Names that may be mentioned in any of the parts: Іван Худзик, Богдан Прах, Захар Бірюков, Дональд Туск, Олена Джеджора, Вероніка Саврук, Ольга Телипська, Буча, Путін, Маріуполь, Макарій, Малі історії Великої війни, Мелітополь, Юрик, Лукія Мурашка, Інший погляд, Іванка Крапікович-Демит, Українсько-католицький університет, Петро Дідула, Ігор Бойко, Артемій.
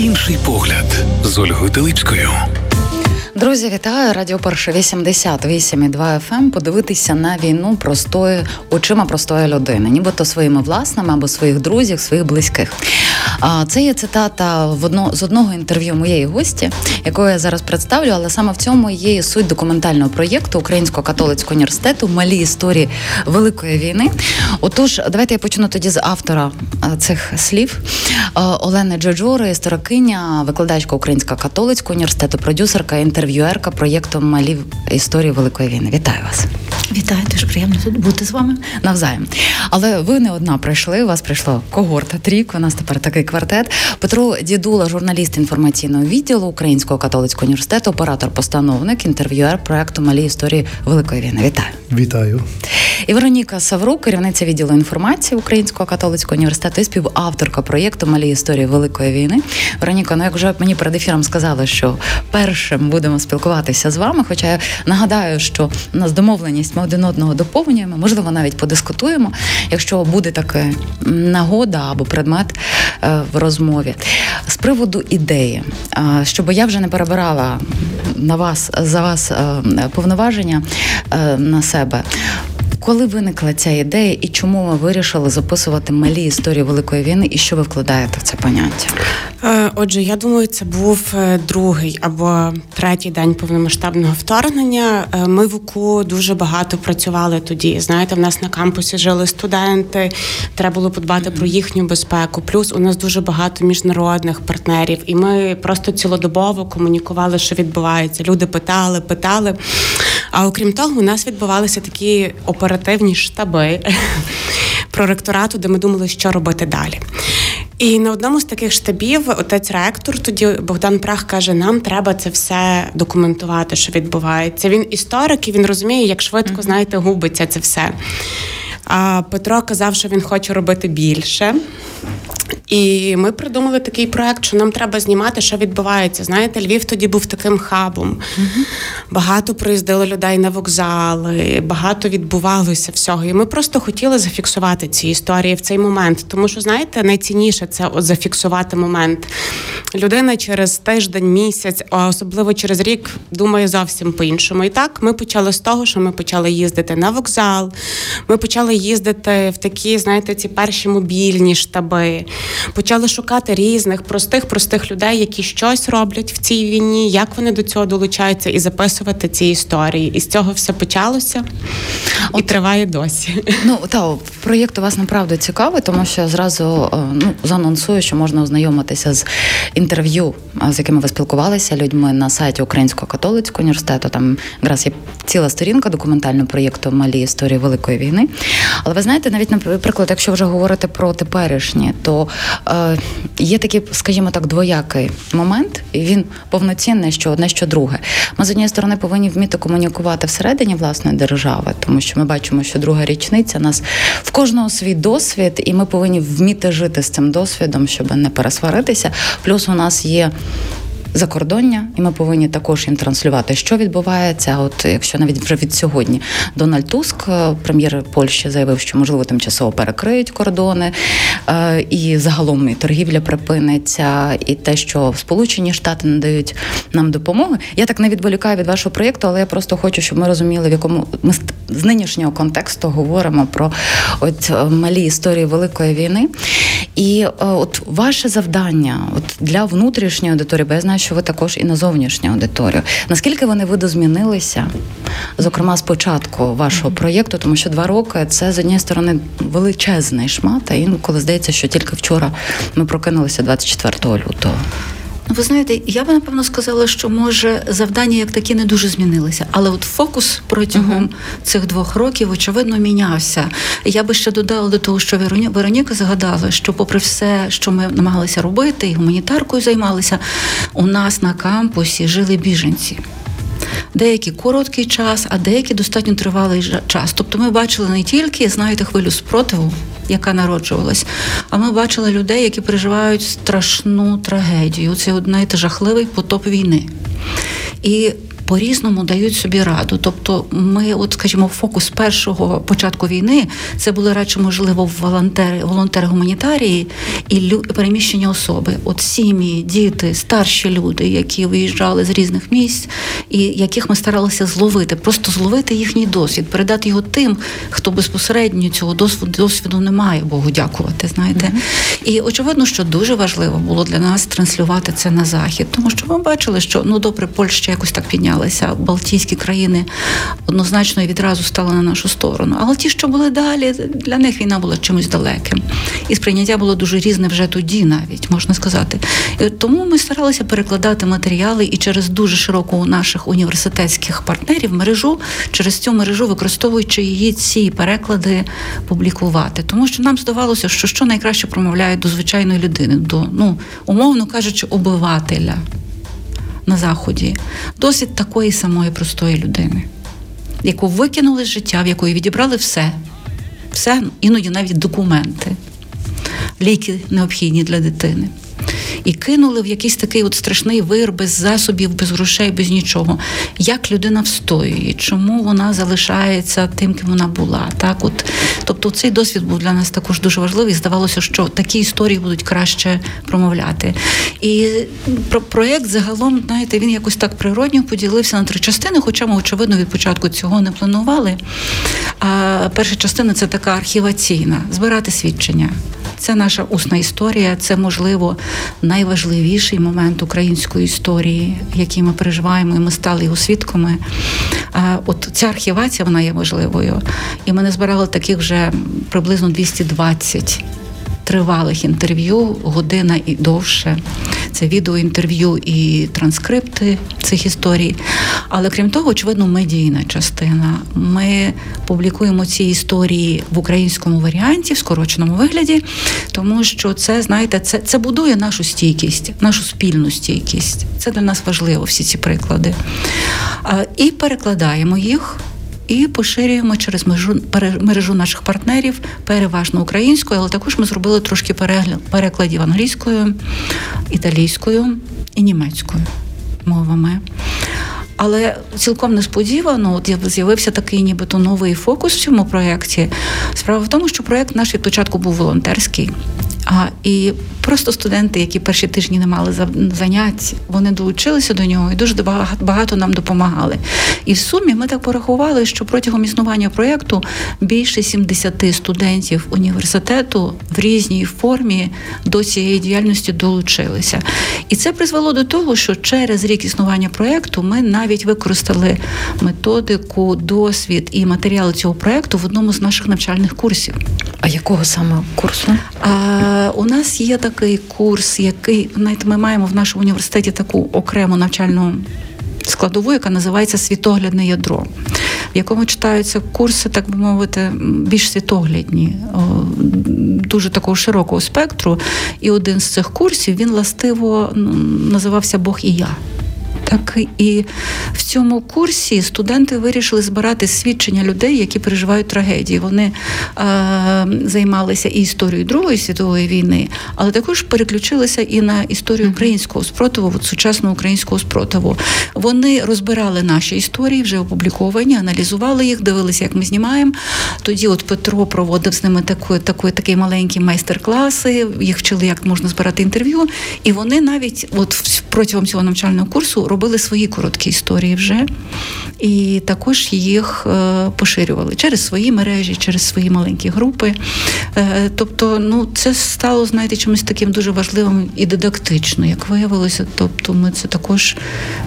Інший погляд з Ольгою Телипською. Друзі, вітаю. Радіо Перше 88,2 FM. Подивитися на війну простою очима простої людини, нібито своїми власними або своїх друзів, своїх близьких. Це є цитата з одного інтерв'ю моєї гості, яку я зараз представлю, але саме в цьому є і суть документального проєкту Українсько-католицького університету «Малі історії Великої війни». Отож, давайте я почну тоді з автора цих слів. Олена Джеджора, історикиня, викладачка Українсько-католицького університету, продюсерка, інтерв'юерка проєкту «Малі історії Великої війни». Вітаю вас. Вітаю, дуже приємно тут бути з вами. Навзаєм. Але ви не одна прийшли, у вас прийшла когорта, трійка, у нас тепер такий квартет. Петро Дідула, журналіст інформаційного відділу Українського католицького університету, оператор-постановник, інтерв'юер проєкту «Малі історії Великої війни». Вітаю. Вітаю. І Вероніка Саврук, керівниця відділу інформації Українського католицького університету і співавторка проєкту «Малі історії Великої війни». Вероніка, як вже мені перед ефіром сказали, що першим будемо спілкуватися з вами, хоча я нагадаю, що у нас домовленість, ми один одного доповнюємо, можливо, навіть подискутуємо, якщо буде така нагода або предмет в розмові. З приводу ідеї, щоб я вже не перебирала на вас, за вас повноваження на себе, коли виникла ця ідея і чому ви вирішили записувати «Малі історії Великої війни» і що ви вкладаєте в це поняття? Отже, я думаю, це був другий або третій день повномасштабного вторгнення. Ми в УКУ дуже багато працювали тоді. Знаєте, в нас на кампусі жили студенти, треба було подбати про їхню безпеку. Плюс у нас дуже багато міжнародних партнерів. І ми просто цілодобово комунікували, що відбувається. Люди питали. А окрім того, у нас відбувалися такі оперативні штаби проректорату, де ми думали, що робити далі. І на одному з таких штабів отець-ректор, тоді Богдан Прах, каже, нам треба це все документувати, що відбувається. Він історик і він розуміє, як швидко, знаєте, губиться це все. А Петро казав, що він хоче робити більше. І ми придумали такий проект, що нам треба знімати, що відбувається. Знаєте, Львів тоді був таким хабом. Багато приїздило людей на вокзали, багато відбувалося всього. І ми просто хотіли зафіксувати ці історії в цей момент. Тому що, знаєте, найцінніше – це от зафіксувати момент. Людина через тиждень, місяць, а особливо через рік думає зовсім по-іншому. І так, ми почали з того, що ми почали їздити на вокзал, ми почали їздити в такі, знаєте, ці перші мобільні штаби. Почали шукати різних простих людей, які щось роблять в цій війні, як вони до цього долучаються і записувати ці історії. І з цього все почалося і триває досі. Проєкт у вас направду цікавий, тому що я зразу заанонсую, що можна ознайомитися з інтерв'ю, з якими ви спілкувалися людьми на сайті Українського католицького університету. Там якраз є ціла сторінка документального проєкту «Малі історії Великої війни». Але ви знаєте, навіть, наприклад, якщо вже говорити про теперішнє, то є такий, скажімо так, двоякий момент, і він повноцінний, що одне, що друге. Ми, з однієї сторони, повинні вміти комунікувати всередині власної держави, тому що ми бачимо, що друга річниця, нас в кожного свій досвід, і ми повинні вміти жити з цим досвідом, щоб не пересваритися. Плюс у нас є закордоння, і ми повинні також їм транслювати, що відбувається. От якщо навіть вже від сьогодні Дональд Туск, прем'єр Польщі, заявив, що, можливо, тимчасово перекриють кордони, і загалом і торгівля припиниться, і те, що Сполучені Штати надають нам допомоги. Я так не відволікаю від вашого проєкту, але я просто хочу, щоб ми розуміли, в якому ми з нинішнього контексту говоримо про от малі історії Великої війни. І от ваше завдання от для внутрішньої аудиторії, бо я знаю, що ви також і на зовнішню аудиторію. Наскільки вони видозмінилися, зокрема, з початку вашого проєкту, тому що 2 роки – це, з однієї сторони, величезний шмат, а інколи здається, що тільки вчора ми прокинулися 24 лютого. Ви знаєте, я би, напевно, сказала, що, може, завдання як такі не дуже змінилися. Але от фокус протягом цих 2 років, очевидно, мінявся. Я би ще додала до того, що Вероніка згадала, що попри все, що ми намагалися робити, і гуманітаркою займалися, у нас на кампусі жили біженці. Деякі короткий час, а деякі достатньо тривалий час. Тобто ми бачили не тільки, знаєте, хвилю спротиву, яка народжувалась, а ми бачили людей, які переживають страшну трагедію. Це, знаєте, жахливий потоп війни. І по-різному дають собі раду. Тобто ми, от, скажімо, фокус першого початку війни – це були радше, можливо, волонтери-гуманітарії і переміщення особи. От сім'ї, діти, старші люди, які виїжджали з різних місць і яких ми старалися зловити, просто зловити їхній досвід, передати його тим, хто безпосередньо цього досвіду не має, Богу дякувати, знаєте. Mm-hmm. І очевидно, що дуже важливо було для нас транслювати це на Захід, тому що ми бачили, що, ну, добре, Польща якось так піднялася, балтійські країни однозначно і відразу стали на нашу сторону, але ті, що були далі, для них війна була чимось далеким. І сприйняття було дуже різне вже тоді навіть, можна сказати. І тому ми старалися перекладати матеріали і через дуже широку наших університетських партнерів мережу, через цю мережу, використовуючи її, ці переклади публікувати. Тому що нам здавалося, що найкраще промовляють до звичайної людини, до, ну, умовно кажучи, обивателя на Заході. Досить такої самої простої людини, яку викинули з життя, в якої відібрали все. Все, іноді навіть документи, ліки необхідні для дитини. І кинули в якийсь такий от страшний вир, без засобів, без грошей, без нічого. Як людина встоює, чому вона залишається тим, ким вона була. Так от, тобто цей досвід був для нас також дуже важливий. Здавалося, що такі історії будуть краще промовляти. І проєкт загалом, знаєте, він якось так природньо поділився на 3 частини, хоча ми, очевидно, від початку цього не планували. А перша частина – це така архіваційна, збирати свідчення. Це наша усна історія, це, можливо, найважливіший момент української історії, який ми переживаємо, і ми стали його свідками. От ця архівація, вона є важливою. І ми назбирали таких вже приблизно 220 тривалих інтерв'ю, година і довше. Це відеоінтерв'ю і транскрипти цих історій. Але, крім того, очевидно, медійна частина. Ми публікуємо ці історії в українському варіанті, в скороченому вигляді, тому що це, знаєте, це будує нашу стійкість, нашу спільну стійкість. Це для нас важливо, всі ці приклади. І перекладаємо їх, і поширюємо через мережу наших партнерів, переважно українською, але також ми зробили трошки перекладів англійською, італійською і німецькою мовами. Але цілком несподівано от з'явився такий нібито новий фокус в цьому проєкті. Справа в тому, що проєкт наш від початку був волонтерський. І просто студенти, які перші тижні не мали занять, вони долучилися до нього і дуже багато нам допомагали. І в сумі ми так порахували, що протягом існування проєкту більше 70 студентів університету в різній формі до цієї діяльності долучилися. І це призвело до того, що через рік існування проєкту ми навіть використали методику, досвід і матеріали цього проєкту в одному з наших навчальних курсів. А якого саме курсу? У нас є такий курс, який, знаєте, ми маємо в нашому університеті таку окрему навчальну складову, яка називається «Світоглядне ядро», в якому читаються курси, так би мовити, більш світоглядні, дуже такого широкого спектру. І один з цих курсів, він властиво називався «Бог і я». Так, і в цьому курсі студенти вирішили збирати свідчення людей, які переживають трагедії. Вони займалися і історією Другої світової війни, але також переключилися і на історію українського спротиву, сучасного українського спротиву. Вони розбирали наші історії, вже опубліковані, аналізували їх, дивилися, як ми знімаємо. Тоді от Петро проводив з ними такі маленькі майстер-класи, їх вчили, як можна збирати інтерв'ю. І вони навіть от протягом цього навчального курсу робили свої короткі історії вже і також їх поширювали через свої мережі, через свої маленькі групи. Тобто, це стало, знаєте, чимось таким дуже важливим і дидактично, як виявилося. Тобто ми це також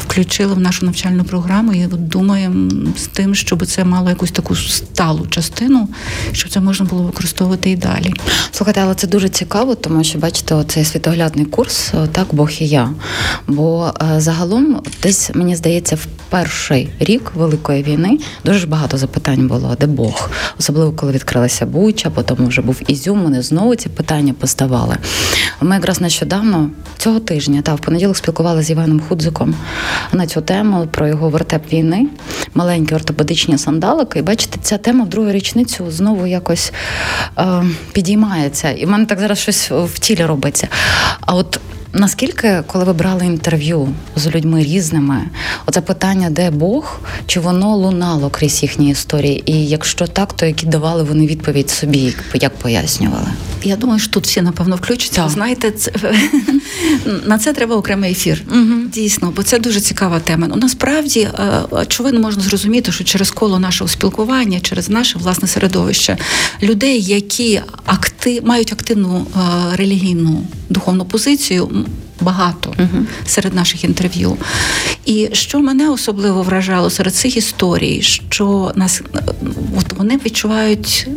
включили в нашу навчальну програму і думаємо з тим, щоб це мало якусь таку сталу частину, щоб це можна було використовувати і далі. Слухайте, але це дуже цікаво, тому що, бачите, оцей світоглядний курс, так, Бог і я. Бо загалом десь, мені здається, в перший рік Великої війни дуже ж багато запитань було, де Бог? Особливо, коли відкрилася Буча, потім вже був Ізюм, вони знову ці питання поставали. Ми якраз нещодавно, цього тижня, в понеділок спілкувалися з Іваном Худзиком на цю тему, про його вертеп війни, маленькі ортопедичні сандалики. І бачите, ця тема в другу річницю знову якось підіймається. І в мене так зараз щось в тілі робиться. А от Наскільки, коли ви брали інтерв'ю з людьми різними, оце питання «Де Бог?», чи воно лунало крізь їхні історії? І якщо так, то які давали вони відповідь собі, як пояснювали? Я думаю, що тут всі, напевно, включаться. Так. Знаєте, це... на це треба окремий ефір. Угу. Дійсно, бо це дуже цікава тема. Насправді, очевидно, можна зрозуміти, що через коло нашого спілкування, через наше власне середовище, людей, які мають активну релігійну духовну позицію, багато серед наших інтерв'ю. І що мене особливо вражало серед цих історій, що вони відчувають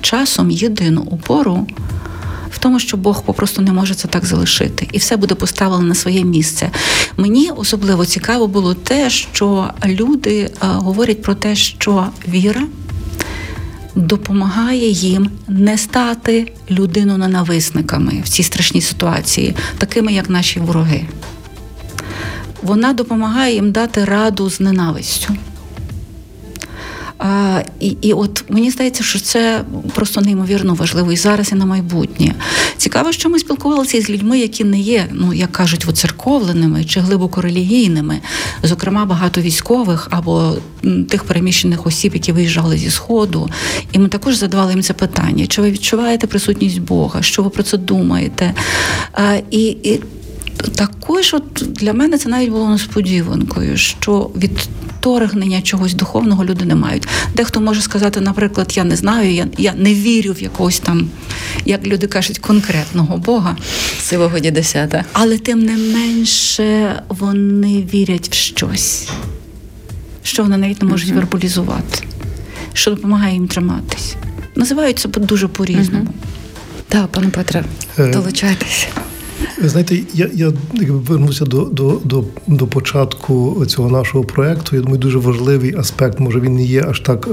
часом єдину опору в тому, що Бог попросту не може це так залишити. І все буде поставлено на своє місце. Мені особливо цікаво було те, що люди говорять про те, що віра допомагає їм не стати людиноненависниками в цій страшній ситуації, такими, як наші вороги. Вона допомагає їм дати раду з ненавистю. І от мені здається, що це просто неймовірно важливо і зараз, і на майбутнє. Цікаво, що ми спілкувалися із людьми, які не є, як кажуть, воцерковленими чи глибоко релігійними. Зокрема, багато військових або тих переміщених осіб, які виїжджали зі Сходу. І ми також задавали їм це питання. Чи ви відчуваєте присутність Бога? Що ви про це думаєте? І також от для мене це навіть було несподіванкою, що від торгнення чогось духовного люди не мають. Дехто може сказати, наприклад, я не знаю, я не вірю в якогось там, як люди кажуть, конкретного Бога. Сивого дідуся, так. Але тим не менше вони вірять в щось, що вони навіть не можуть вербалізувати, що допомагає їм триматись. Називають це дуже по-різному. Так, пане Петре, долучайтеся. Знаєте, я вернувся до початку цього нашого проєкту. Я думаю, дуже важливий аспект, може він не є аж так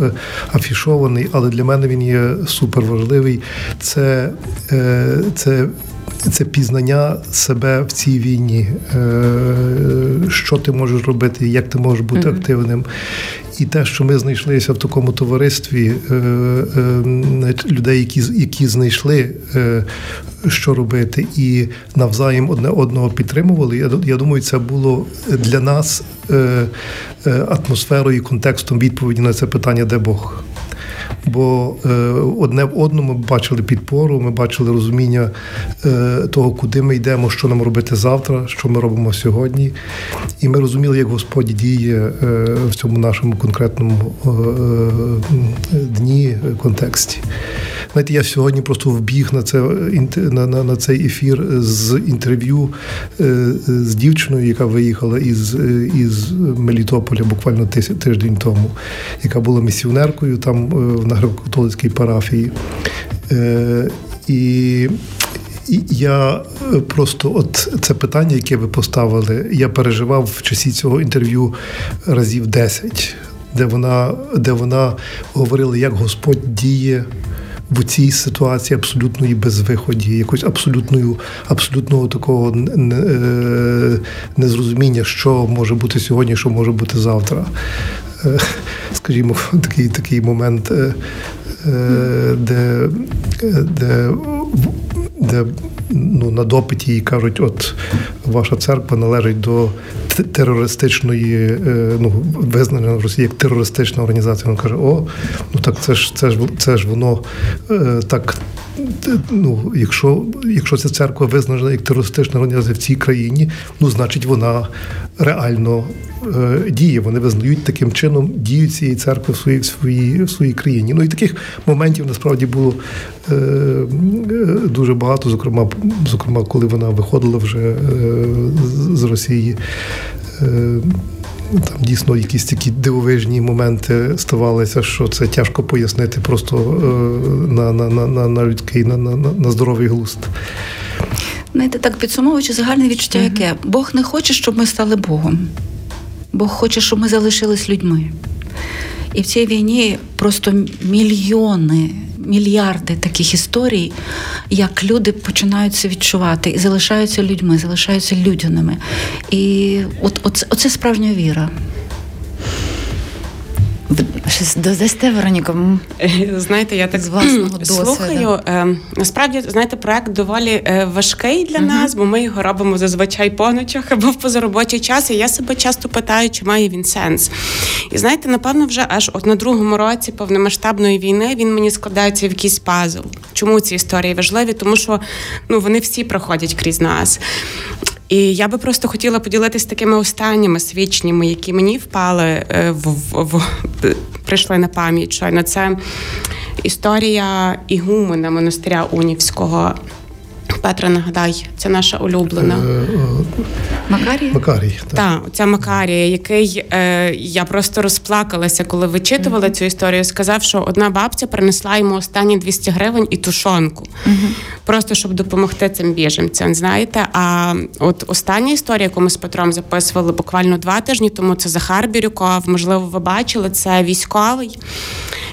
афішований, але для мене він є суперважливий. Це пізнання себе в цій війні, що ти можеш робити, як ти можеш бути активним. І те, що ми знайшлися в такому товаристві людей, які знайшли, що робити, і навзаєм одне одного підтримували, я думаю, це було для нас атмосферою і контекстом відповіді на це питання «Де Бог?». Бо одне в одному ми бачили підпору, ми бачили розуміння того, куди ми йдемо, що нам робити завтра, що ми робимо сьогодні. І ми розуміли, як Господь діє в цьому нашому конкретному дні, контексті. Знаєте, я сьогодні просто вбіг на цей ефір з інтерв'ю з дівчиною, яка виїхала із Мелітополя буквально тиждень тому, яка була місіонеркою там в Українсько-католицькій парафії. І я просто, от це питання, яке ви поставили, я переживав в часі цього інтерв'ю разів 10, де вона говорила, як Господь діє в цій ситуації абсолютної безвиході, якось абсолютного такого незрозуміння, що може бути сьогодні, що може бути завтра. Скажімо, такий момент, де на допиті їй кажуть, от ваша церква належить до терористичної, визнана в Росії як терористична організація. Вона каже, так це ж воно так. Якщо ця церква визнана як терористична організація в цій країні, значить вона реально діє. Вони визнають таким чином дію цієї церкви в своїй країні. І таких моментів насправді було дуже багато, зокрема, коли вона виходила вже з Росії. Там дійсно якісь такі дивовижні моменти ставалися, що це тяжко пояснити просто на людський, на здоровий глузд. Знаєте, так підсумовуючи, загальне відчуття яке? Бог не хоче, щоб ми стали Богом. Бог хоче, щоб ми залишились людьми. І в цій війні просто мільярди таких історій, як люди починають це відчувати і залишаються людьми, залишаються людяними. І оце справжня віра. Щось додасте, Вероніка? Знаєте, я так з власного слухаю. Насправді, знаєте, проект доволі важкий для нас, бо ми його робимо зазвичай по ночах або в позаробочий час, і я себе часто питаю, чи має він сенс. І знаєте, напевно, вже аж от на другому році повномасштабної війни він мені складається в якийсь пазл. Чому ці історії важливі? Тому що, вони всі проходять крізь нас. І я би просто хотіла поділитися такими останніми свідченнями, які мені впали, прийшли на пам'ять щойно. Це історія ігумена монастиря Унівського. Петра, нагадай, це наша улюблена. Макарія? Макарій. Так, ця Макарія, який, я просто розплакалася, коли вичитувала цю історію, сказав, що одна бабця принесла йому останні 200 гривень і тушонку. Просто, щоб допомогти цим біженцям, знаєте. А от остання історія, яку ми з Петром записували буквально 2 тижні тому, це Захар Бірюков, можливо, ви бачили, це військовий,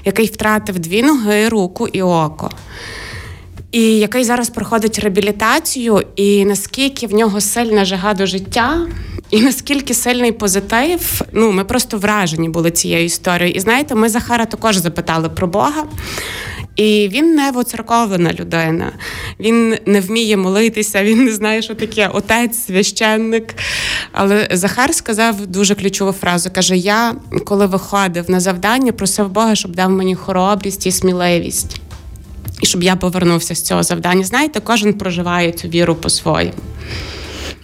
який втратив 2 ноги, руку і око. І який зараз проходить реабілітацію, і наскільки в нього сильна жага до життя, і наскільки сильний позитив, ми просто вражені були цією історією. І знаєте, ми Захара також запитали про Бога, і він не воцерковлена людина, він не вміє молитися, він не знає, що таке отець, священник. Але Захар сказав дуже ключову фразу, каже, я, коли виходив на завдання, просив Бога, щоб дав мені хоробрість і сміливість. І щоб я повернувся з цього завдання. Знаєте, кожен проживає цю віру по-своєму.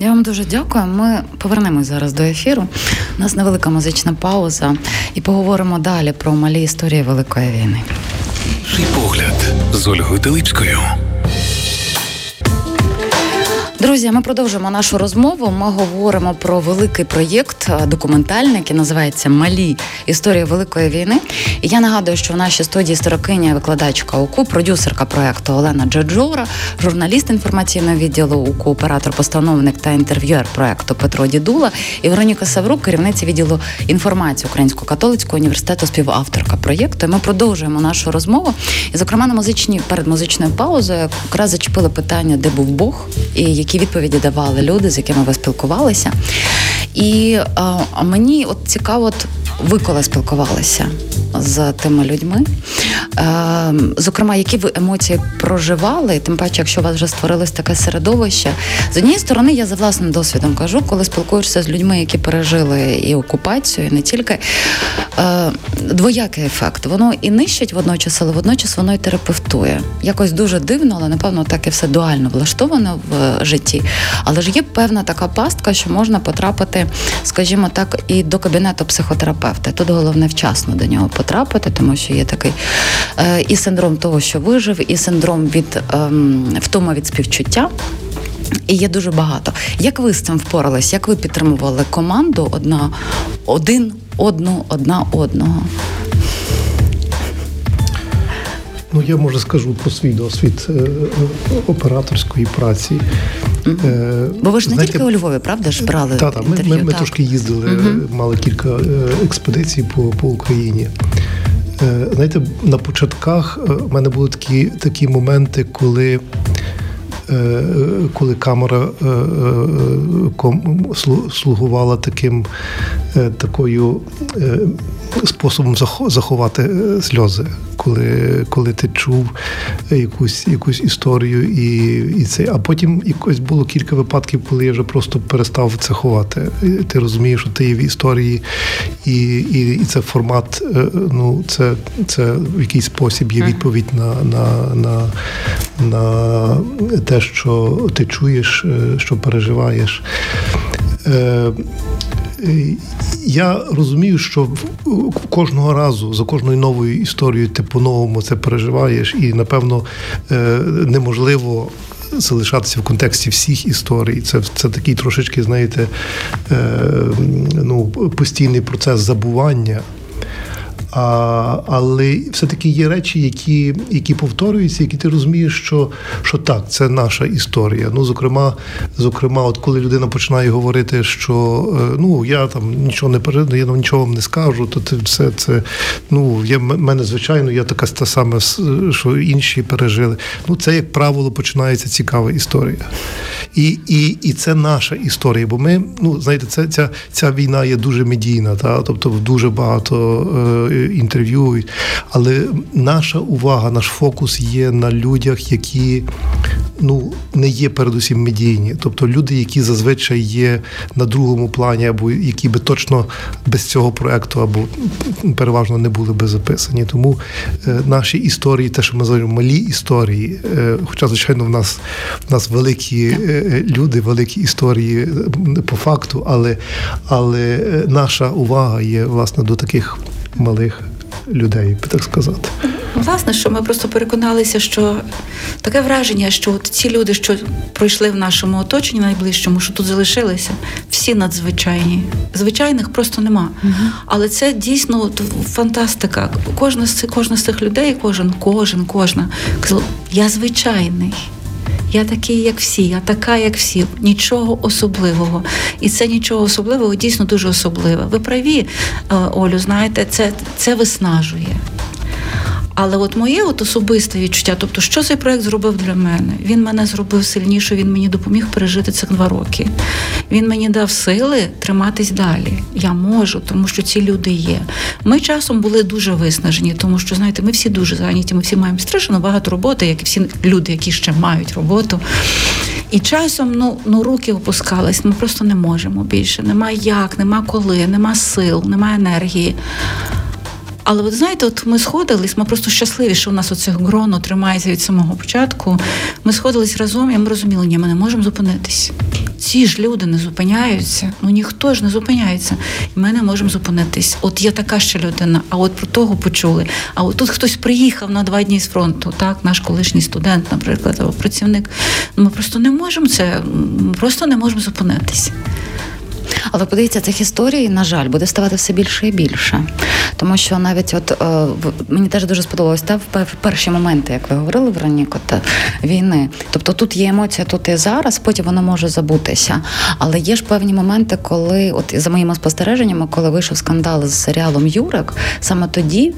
Я вам дуже дякую. Ми повернемось зараз до ефіру. У нас невелика музична пауза. І поговоримо далі про малі історії Великої війни. «Інший погляд» з Ольгою Телипською. Друзі, ми продовжуємо нашу розмову. Ми говоримо про великий проєкт документальний, який називається «Малі історії Великої війни». І я нагадую, що в нашій студії історикиня, викладачка УКУ, продюсерка проєкту Олена Джеджора, журналіст інформаційного відділу УКУ, оператор, постановник та інтерв'юер проєкту Петро Дідула і Вероніка Саврук, керівниця відділу інформації Українсько-католицького університету, співавторка проєкту. І ми продовжуємо нашу розмову. І, зокрема, перед музичною паузою якраз зачепили питання, де був Бог і які відповіді давали люди, з якими ви спілкувалися. І мені цікаво, ви коли спілкувалися з тими людьми, зокрема, які ви емоції проживали, тим паче, якщо у вас вже створилось таке середовище. З однієї сторони, я за власним досвідом кажу, коли спілкуєшся з людьми, які пережили і окупацію, і не тільки, двоякий ефект. Воно і нищить водночас, але водночас воно і терапевтує. Якось дуже дивно, але, напевно, так і все дуально влаштовано в житті. Але ж є певна така пастка, що можна потрапити, скажімо так, і до кабінету психотерапевта. Тут головне вчасно до нього потрапити, тому що є такий і синдром того, що вижив, і синдром від втоми від співчуття. І є дуже багато. Як ви з цим впорались? Як ви підтримували команду одна одного? Я, може, скажу про свій досвід операторської праці. Бо ви ж не тільки у Львові, правда ж, брали інтерв'ю? Ми трошки їздили, мали кілька експедицій по Україні. Знаєте, на початках в мене були такі моменти, коли камера слугувала такою способом заховати сльози, коли ти чув якусь історію і це. А потім якось було кілька випадків, коли я вже просто перестав це ховати. Ти розумієш, що ти є в історії, і це формат, це в якийсь спосіб є відповідь на те, що ти чуєш, що переживаєш. Я розумію, що кожного разу, за кожною новою історією ти по-новому це переживаєш, і, напевно, неможливо залишатися в контексті всіх історій. Це такий трошечки, знаєте, постійний процес забування. Але все-таки є речі, які повторюються, які ти розумієш, що так, це наша історія. Зокрема, от коли людина починає говорити, що я там нічого не пережив, я нічого вам не скажу, то це все це. Мене, звичайно, я така та саме, що інші пережили. Це, як правило, починається цікава історія. І це наша історія, бо ми, знаєте, ця війна є дуже медійна, тобто дуже багато інтерв'юють. Але наша увага, наш фокус є на людях, які не є передусім медійні. Тобто люди, які зазвичай є на другому плані, або які би точно без цього проекту, або переважно не були би записані. Тому наші історії, те, що ми називаємо малі історії, хоча, звичайно, в нас великі люди, великі історії по факту, але наша увага є, власне, до таких малих людей, так сказати. Власне, що ми просто переконалися, що таке враження, що от ці люди, що пройшли в нашому оточенні найближчому, що тут залишилися, всі надзвичайні. Звичайних просто нема. Угу. Але це дійсно фантастика. Кожна з цих людей, кожна, казала, я звичайний. Я такий, як всі, я така, як всі. Нічого особливого. І це нічого особливого дійсно дуже особливе. Ви праві, Олю, знаєте, це виснажує. Але от моє от особисте відчуття, тобто, що цей проєкт зробив для мене? Він мене зробив сильнішою, він мені допоміг пережити цих 2 роки. Він мені дав сили триматись далі. Я можу, тому що ці люди є. Ми часом були дуже виснажені, тому що, знаєте, ми всі дуже зайняті, ми всі маємо страшно багато роботи, як і всі люди, які ще мають роботу. І часом, руки опускались, ми просто не можемо більше. Нема як, нема коли, нема сил, нема енергії. Але, ви знаєте, от ми сходились, ми просто щасливі, що у нас оце гроно тримається від самого початку. Ми сходились разом, і ми розуміли, ми не можемо зупинитись. Ці ж люди не зупиняються, ніхто ж не зупиняється. І ми не можемо зупинитись. От я така ще людина, а от про того почули. А от тут хтось приїхав на 2 дні з фронту, так, наш колишній студент, наприклад, або працівник. Ми просто не можемо зупинитись. Але подивіться, цих історій, на жаль, буде ставати все більше і більше. Тому що навіть мені теж дуже сподобалось в перші моменти, як ви говорили, Вероніко, війни. Тобто тут є емоція, тут і зараз, потім воно може забутися. Але є ж певні моменти, коли, за моїми спостереженнями, коли вийшов скандал з серіалом «Юрик», саме тоді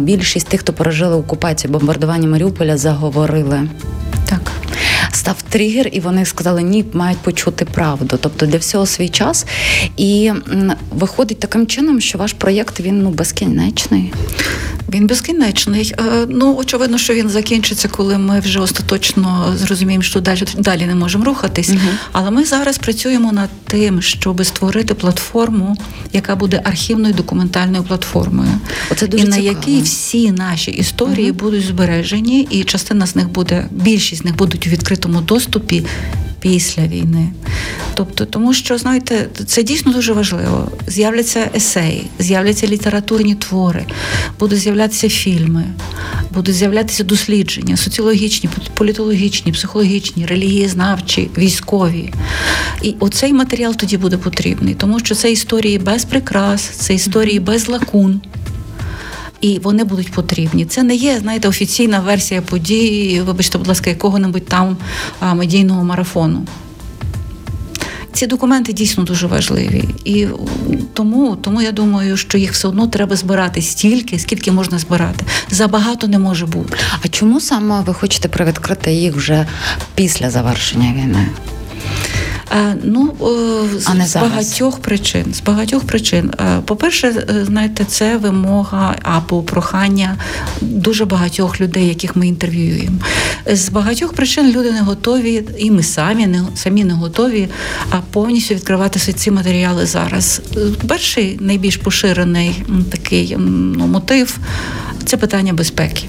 більшість тих, хто пережили окупацію, бомбардування Маріуполя, заговорили. Так. Став тригер, і вони сказали, ні, мають почути правду. Тобто для всього свій час. І виходить таким чином, що ваш проєкт, він безкінечний. Він безкінечний. Очевидно, що він закінчиться, коли ми вже остаточно зрозуміємо, що далі не можемо рухатись. Угу. Але ми зараз працюємо над тим, щоб створити платформу, яка буде архівною документальною платформою. Оце дуже цікаво. І на якій всі наші історії будуть збережені, і частина з них буде, більшість з них будуть у відкритому доступі після війни. Тобто, тому що, знаєте, це дійсно дуже важливо. З'являться есеї, з'являться літературні твори, будуть з'являтися фільми, будуть з'являтися дослідження, соціологічні, політологічні, психологічні, релігієзнавчі, військові. І оцей матеріал тоді буде потрібний, тому що це історії без прикрас, це історії без лакун. І вони будуть потрібні. Це не є, знаєте, офіційна версія подій, вибачте, будь ласка, якого-небудь там медійного марафону. Ці документи дійсно дуже важливі. І тому я думаю, що їх все одно треба збирати стільки, скільки можна збирати. Забагато не може бути. А чому саме ви хочете привідкрити їх вже після завершення війни? З багатьох причин. По-перше, знаєте, це вимога або прохання дуже багатьох людей, яких ми інтерв'юємо. З багатьох причин люди не готові, і ми самі не готові повністю відкривати ці матеріали зараз. Перший, найбільш поширений такий мотив – це питання безпеки.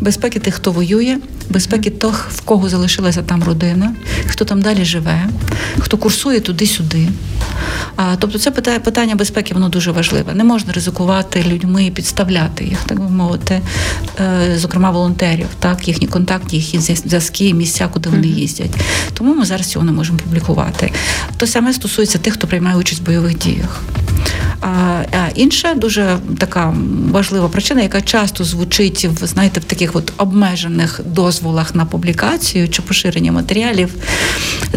Безпеки тих, хто воює, безпеки тих, в кого залишилася там родина, хто там далі живе, хто курсує туди-сюди. Тобто це питання безпеки, воно дуже важливе. Не можна ризикувати людьми і підставляти їх, так би мовити, зокрема волонтерів, так, їхні контакти, їхні зв'язки, місця, куди вони їздять. Тому ми зараз цього не можемо публікувати. Те саме стосується тих, хто приймає участь в бойових діях. А інша дуже така важлива причина, яка часто звучить, знаєте, в таких обмежених дозволах на публікацію чи поширення матеріалів,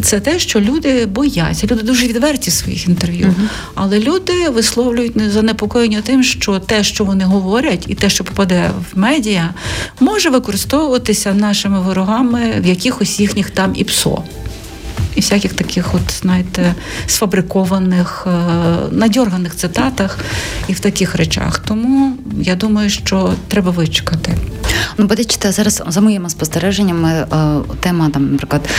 це те, що люди бояться. Люди дуже відверті в своїх інтерв'ю, але люди висловлюють занепокоєння тим, що те, що вони говорять, і те, що попаде в медіа, може використовуватися нашими ворогами в якихось їхніх там і ПСО. і всяких таких, от, знаєте, сфабрикованих, надьорганих цитатах і в таких речах. Тому я думаю, що треба вичекати. Ну, бачите, зараз за моїми спостереженнями тема, там, наприклад,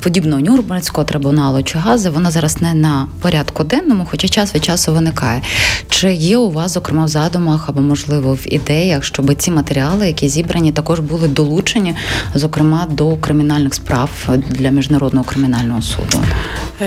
подібного Нюрнберзького трибуналу чи Гази, вона зараз не на порядку денному, хоча час від часу виникає. Чи є у вас, зокрема, в задумах або, можливо, в ідеях, щоб ці матеріали, які зібрані, також були долучені, зокрема, до кримінальних справ для Міжнародного кримінального суду?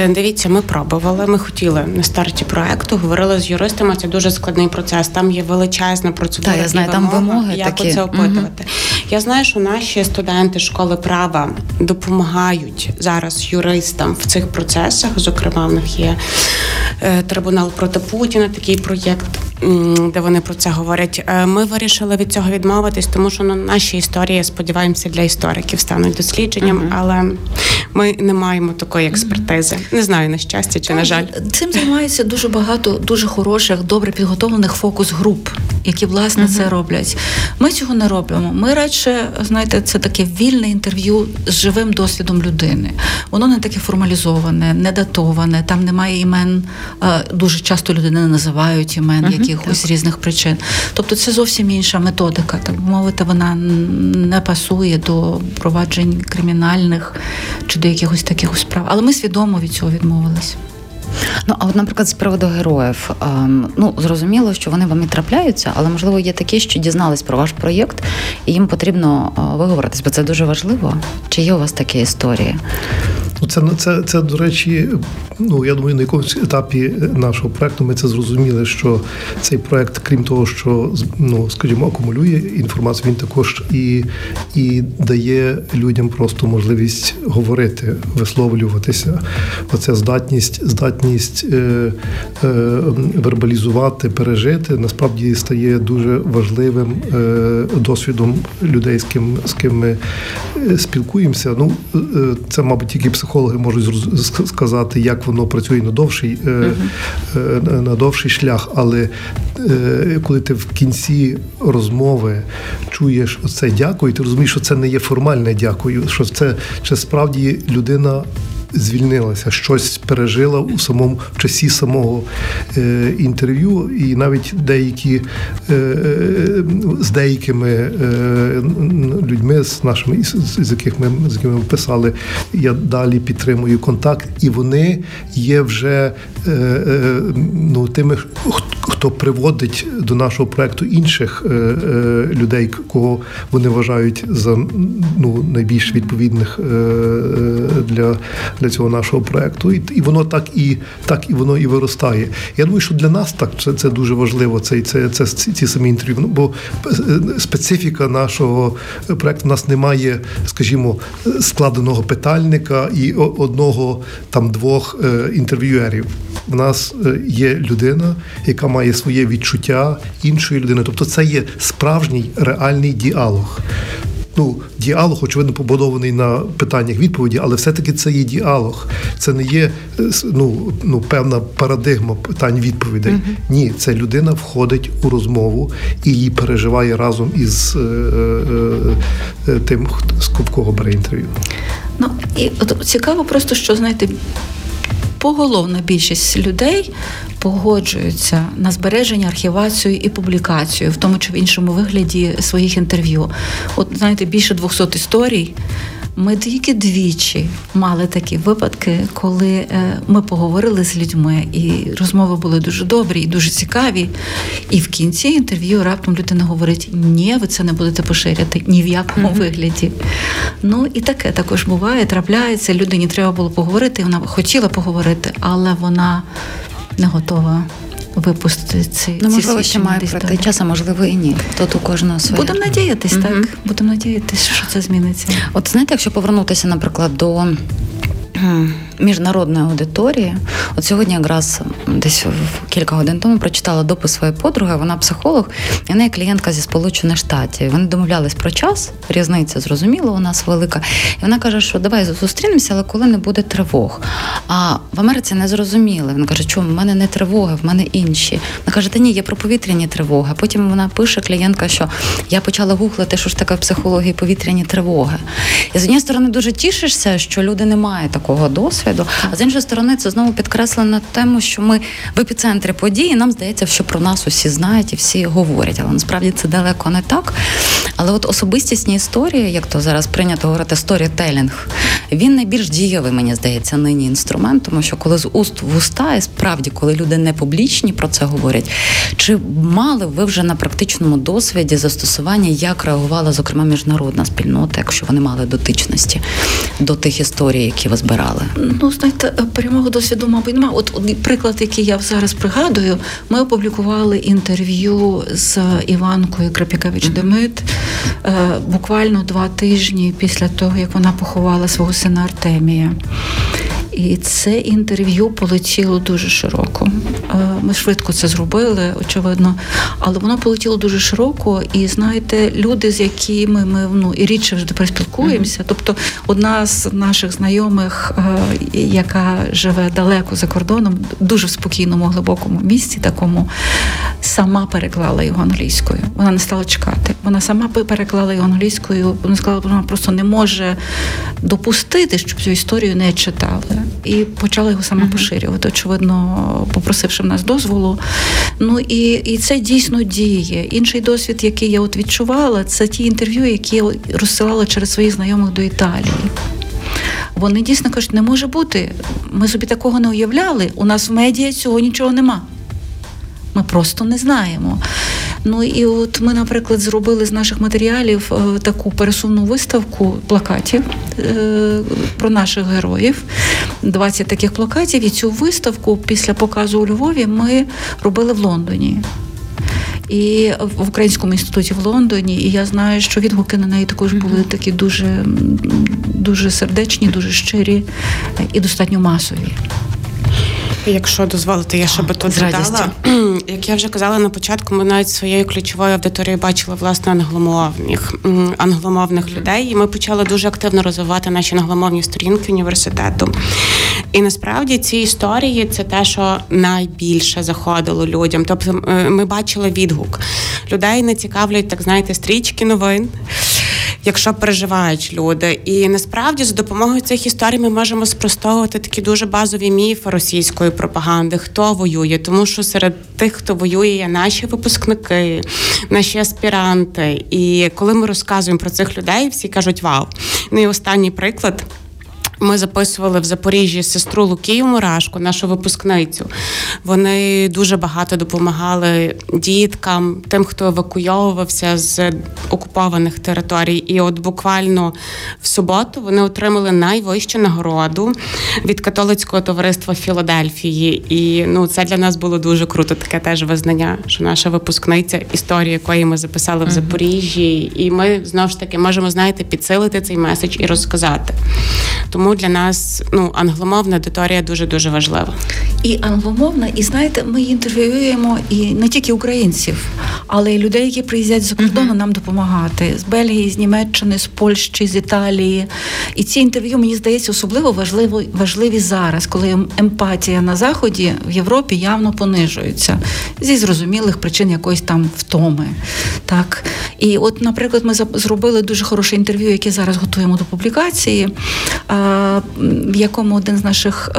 Дивіться, ми пробували, ми хотіли на старті проекту, говорили з юристами, це дуже складний процес, там є величезна процедура. Та, я знаю, там вимоги такі. Як це опитувати? Угу. Я знаю, що наші студенти школи права допомагають зараз юристам в цих процесах, зокрема, в них є трибунал проти Путіна, такий проєкт, де вони про це говорять. Ми вирішили від цього відмовитись, тому що наші історії, сподіваємося, для істориків стануть дослідженням, але ми не маємо такої експертизи. Не знаю, на щастя чи на жаль. Цим займається дуже багато дуже хороших, добре підготовлених фокус-груп, які, власне, це роблять. Ми цього не робимо. Ми радше, знаєте, це таке вільне інтерв'ю з живим досвідом людини. Воно не таке формалізоване, не датоване, там немає імен, дуже часто людини не називають імен, які з різних причин. Тобто це зовсім інша методика. Так мовити, вона не пасує до проваджень кримінальних чи до якихось таких справ. Але ми свідомо від цього відмовились. Ну, а от, наприклад, з приводу героїв. Ну, зрозуміло, що вони вам і трапляються, але, можливо, є такі, що дізнались про ваш проєкт, і їм потрібно виговоритись, бо це дуже важливо. Чи є у вас такі історії? Це, до речі, ну, я думаю, на якомусь етапі нашого проєкту ми це зрозуміли, що цей проєкт, крім того, що, ну, скажімо, акумулює інформацію, він також і дає людям просто можливість говорити, висловлюватися. Оця здатність вербалізувати, пережити, насправді стає дуже важливим досвідом людей, з ким ми спілкуємося. Ну, це, мабуть, тільки психологи можуть сказати, як воно працює на довший шлях, але коли ти в кінці розмови чуєш оце дякую, ти розумієш, що це не є формальне дякую, що це чи справді людина звільнилася, щось пережила в часі самого інтерв'ю, і навіть з деякими людьми, з якими ми писали, я далі підтримую контакт, і вони є вже тими, хто приводить до нашого проекту інших людей, кого вони вважають за найбільш відповідних для цього нашого проекту, і воно так і виростає. Я думаю, що для нас так це дуже важливо. Це ці самі інтерв'ю. Бо специфіка нашого проекту, в нас немає, скажімо, складеного питальника і одного там двох інтерв'юерів. В нас є людина, яка має своє відчуття іншої людини. Тобто, це є справжній реальний діалог. Ну, діалог, очевидно, побудований на питаннях відповіді, але все-таки це є діалог. Це не є певна парадигма питань-відповідей. Ні, це людина входить у розмову і її переживає разом із тим, в кого бере інтерв'ю. Ну, і от, цікаво просто, що, знаєте, поголовна більшість людей погоджуються на збереження, архівацію і публікацію, в тому чи в іншому вигляді своїх інтерв'ю. От, знаєте, більше 200 історій. Ми тільки двічі мали такі випадки, коли ми поговорили з людьми, і розмови були дуже добрі і дуже цікаві. І в кінці інтерв'ю раптом людина говорить: ні, ви це не будете поширяти ні в якому вигляді. Ну, і таке також буває, трапляється. Людині треба було поговорити, вона хотіла поговорити, але вона не готова випустити ці. Ну, можливо, ще має пройти час, а можливо і ні. Тут у кожного своє. Будемо надіятись, так. Будемо надіятись, що це зміниться. От, знаєте, якщо повернутися, наприклад, до міжнародної аудиторії. От сьогодні якраз десь кілька годин тому прочитала допис своєї подруги, вона психолог, і в неї клієнтка зі Сполучених Штатів. Вони домовлялись про час, різниця, зрозуміло, у нас велика. І вона каже, що давай зустрінемося, але коли не буде тривог. А в Америці не зрозуміли. Вона каже, чому, в мене не тривоги, в мене інші. Вона каже, та ні, є про повітряні тривоги. Потім вона пише, клієнтка, що я почала гуглити, що ж таке в психології повітряні тривоги. І з однієї сторони дуже тішишся, що люди не мають такого досвіду, а з іншої сторони це знову підкреслено тему, що ми в епіцентрі подій, і нам здається, що про нас усі знають і всі говорять, але насправді це далеко не так. Але от особистісні історії, як то зараз прийнято говорити, сторітелінг, він найбільш дієвий, мені здається, нині інструмент, тому що коли з уст в уста, і справді, коли люди не публічні про це говорять, чи мали ви вже на практичному досвіді застосування, як реагувала, зокрема, міжнародна спільнота, якщо вони мали дотичності до тих історій, які ви збирали? Ну, знаєте, прямого досвіду, мабуть, немає. От приклад, який я зараз пригадую, ми опублікували інтерв'ю з Іванкою Крапікович-Демит буквально 2 тижні після того, як вона поховала свого сина Артемія. І це інтерв'ю полетіло дуже широко. Ми швидко це зробили, очевидно, але воно полетіло дуже широко, і, знаєте, люди, з якими ми, і рідше вже тепер спілкуємося, тобто одна з наших знайомих, яка живе далеко за кордоном, дуже в спокійному, глибокому місці такому, сама переклала його англійською. Вона не стала чекати. Вона сама переклала його англійською, вона сказала, що вона просто не може допустити, щоб цю історію не читали. І почала його сама поширювати, очевидно, попросивши в нас дозволу. І це дійсно діє. Інший досвід, який я от відчувала, це ті інтерв'ю, які я розсилала через своїх знайомих до Італії. Вони дійсно кажуть, не може бути, ми собі такого не уявляли, у нас в медіа цього нічого нема. Ми просто не знаємо. І от ми, наприклад, зробили з наших матеріалів таку пересувну виставку плакатів про наших героїв. 20 таких плакатів. І цю виставку після показу у Львові ми робили в Лондоні. І в Українському інституті в Лондоні. І я знаю, що відгуки на неї також були такі дуже, дуже сердечні, дуже щирі і достатньо масові. Якщо дозволите, я ще би тут додала. Як я вже казала на початку, ми навіть своєю ключовою аудиторією бачили, власне, англомовних людей. І ми почали дуже активно розвивати наші англомовні сторінки університету. І насправді ці історії – це те, що найбільше заходило людям. Тобто ми бачили відгук. Людей не цікавлять, так знаєте, стрічки новин, якщо переживають люди. І насправді за допомогою цих історій ми можемо спростовувати такі дуже базові міфи російської пропаганди, хто воює. Тому що серед тих, хто воює, є наші випускники, наші аспіранти. І коли ми розказуємо про цих людей, всі кажуть «вау». І останній приклад – ми записували в Запоріжжі сестру Лукію Мурашку, нашу випускницю. Вони дуже багато допомагали діткам, тим, хто евакуйовувався з окупованих територій. І от буквально в суботу вони отримали найвищу нагороду від католицького товариства Філадельфії. І це для нас було дуже круто, таке теж визнання, що наша випускниця, історію якої ми записали в Запоріжжі. І ми, знову ж таки, можемо, знаєте, підсилити цей меседж і розказати. Тому для нас англомовна аудиторія дуже-дуже важлива. І англомовна, і, знаєте, ми інтерв'юємо і не тільки українців, але й людей, які приїздять з кордону нам допомагати. З Бельгії, з Німеччини, з Польщі, з Італії. І ці інтерв'ю, мені здається, особливо важливі зараз, коли емпатія на Заході в Європі явно понижується. Зі зрозумілих причин якоїсь там втоми. Так? І от, наприклад, ми зробили дуже хороше інтерв'ю, яке зараз готуємо до публікації, в якому один з наших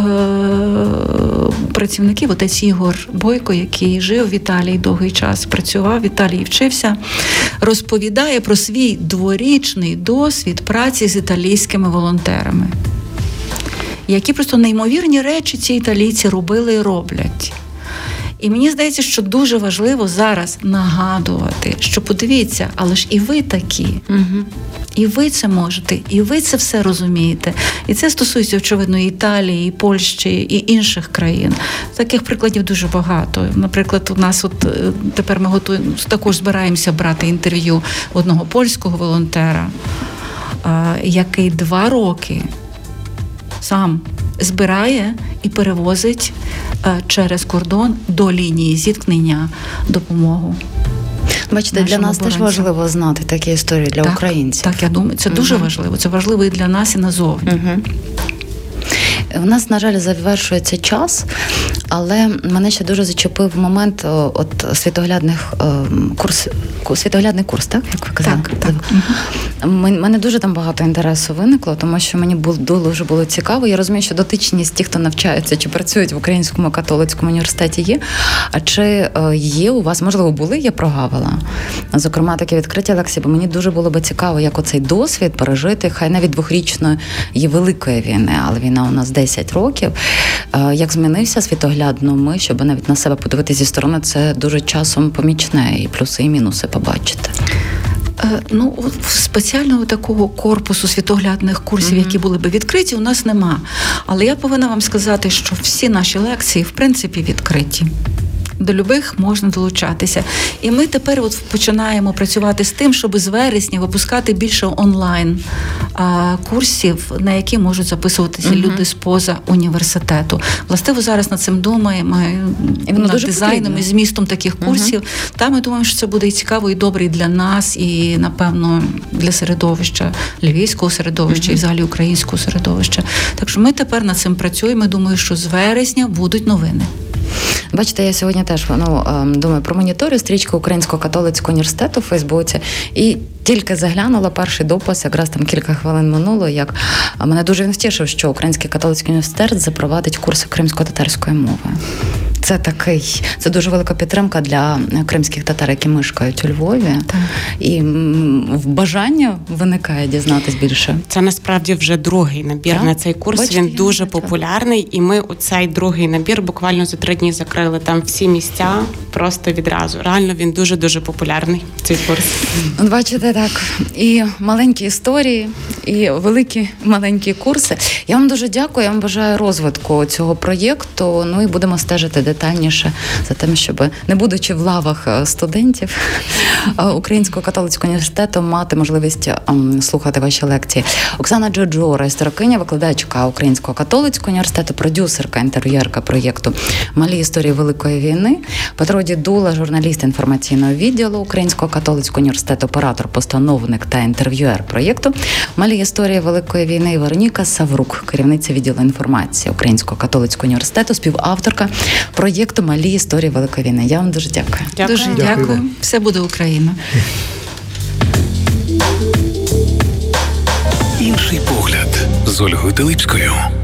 працівників, отець Ігор Бойко, який жив в Італії довгий час, працював в Італії, вчився, розповідає про свій 2-річний досвід праці з італійськими волонтерами, які просто неймовірні речі ці італійці робили і роблять. І мені здається, що дуже важливо зараз нагадувати, що подивіться, але ж і ви такі, і ви це можете, і ви це все розумієте. І це стосується, очевидно, і Італії, і Польщі, і інших країн. Таких прикладів дуже багато. Наприклад, у нас от тепер ми також збираємося брати інтерв'ю одного польського волонтера, який 2 роки сам збирає і перевозить через кордон до лінії зіткнення допомогу. Бачите, для нас теж важливо знати такі історії для українців. Так, я думаю, це дуже важливо. Це важливо і для нас, і назовні. У нас, на жаль, завершується час, але мене ще дуже зачепив момент от світоглядний курс, так? Як ви казали? Так. Мене дуже там багато інтересу виникло, тому що мені дуже було цікаво. Я розумію, що дотичність тих, хто навчається чи працюють в Українському католицькому університеті, є. А чи є у вас, можливо, були, я прогавила, зокрема, таке відкриття лекцій, бо мені дуже було би цікаво, як оцей досвід пережити, хай навіть 2-річної є великої війни, але війна у нас 10 років. Як змінився світоглядно ми, щоб навіть на себе подивитися зі сторони, це дуже часом помічне, і плюси, і мінуси побачити. Ну, спеціального такого корпусу світоглядних курсів, які були би відкриті, у нас нема. Але я повинна вам сказати, що всі наші лекції, в принципі, відкриті. До любих можна долучатися. І ми тепер от починаємо працювати з тим, щоб з вересня випускати більше онлайн-курсів, на які можуть записуватися люди споза університету. Властиво зараз над цим думаємо, над дизайном і змістом таких курсів. Та ми думаємо, що це буде і цікаво, і добре і для нас, і, напевно, для середовища, львівського середовища і взагалі українського середовища. Так що ми тепер над цим працюємо. Думаю, що з вересня будуть новини. Бачите, я сьогодні теж думаю про моніторю стрічку Українського католицького університету в Фейсбуці і тільки заглянула перший допис, якраз там кілька хвилин минуло, як мене дуже втішив, що Український католицький університет запровадить курси кримсько-татарської мови. Це дуже велика підтримка для кримських татар, які мешкають у Львові. Так. І бажання виникає дізнатись більше. Це насправді вже другий набір на цей курс. Бачите, він дуже популярний, і ми у цей другий набір буквально за 3 дні закрили там всі місця просто відразу. Реально він дуже-дуже популярний, цей курс. Бачите, так. І маленькі історії, і великі маленькі курси. Я вам дуже дякую, я вам бажаю розвитку цього проєкту, ну і будемо стежити детальніше за тим, щоб, не будучи в лавах студентів Українського католицького університету, мати можливість слухати ваші лекції. Олена Джеджора, історикиня, викладачка Українського католицького університету, продюсерка, інтерв'єрка проєкту «Малі історії Великої війни», Петро Дідула, журналіст інформаційного відділу Українського католицького університету, оператор, постановник та інтерв'юер проєкту «Малі історії Великої війни», і Вероніка Саврук, керівниця відділу інформації Українського католицького університету, співавторка проєкту «Малі історії Великої війни». Я вам дуже дякую. Дуже дякую. Все буде Україна. Інший погляд з Ольгою Телипською.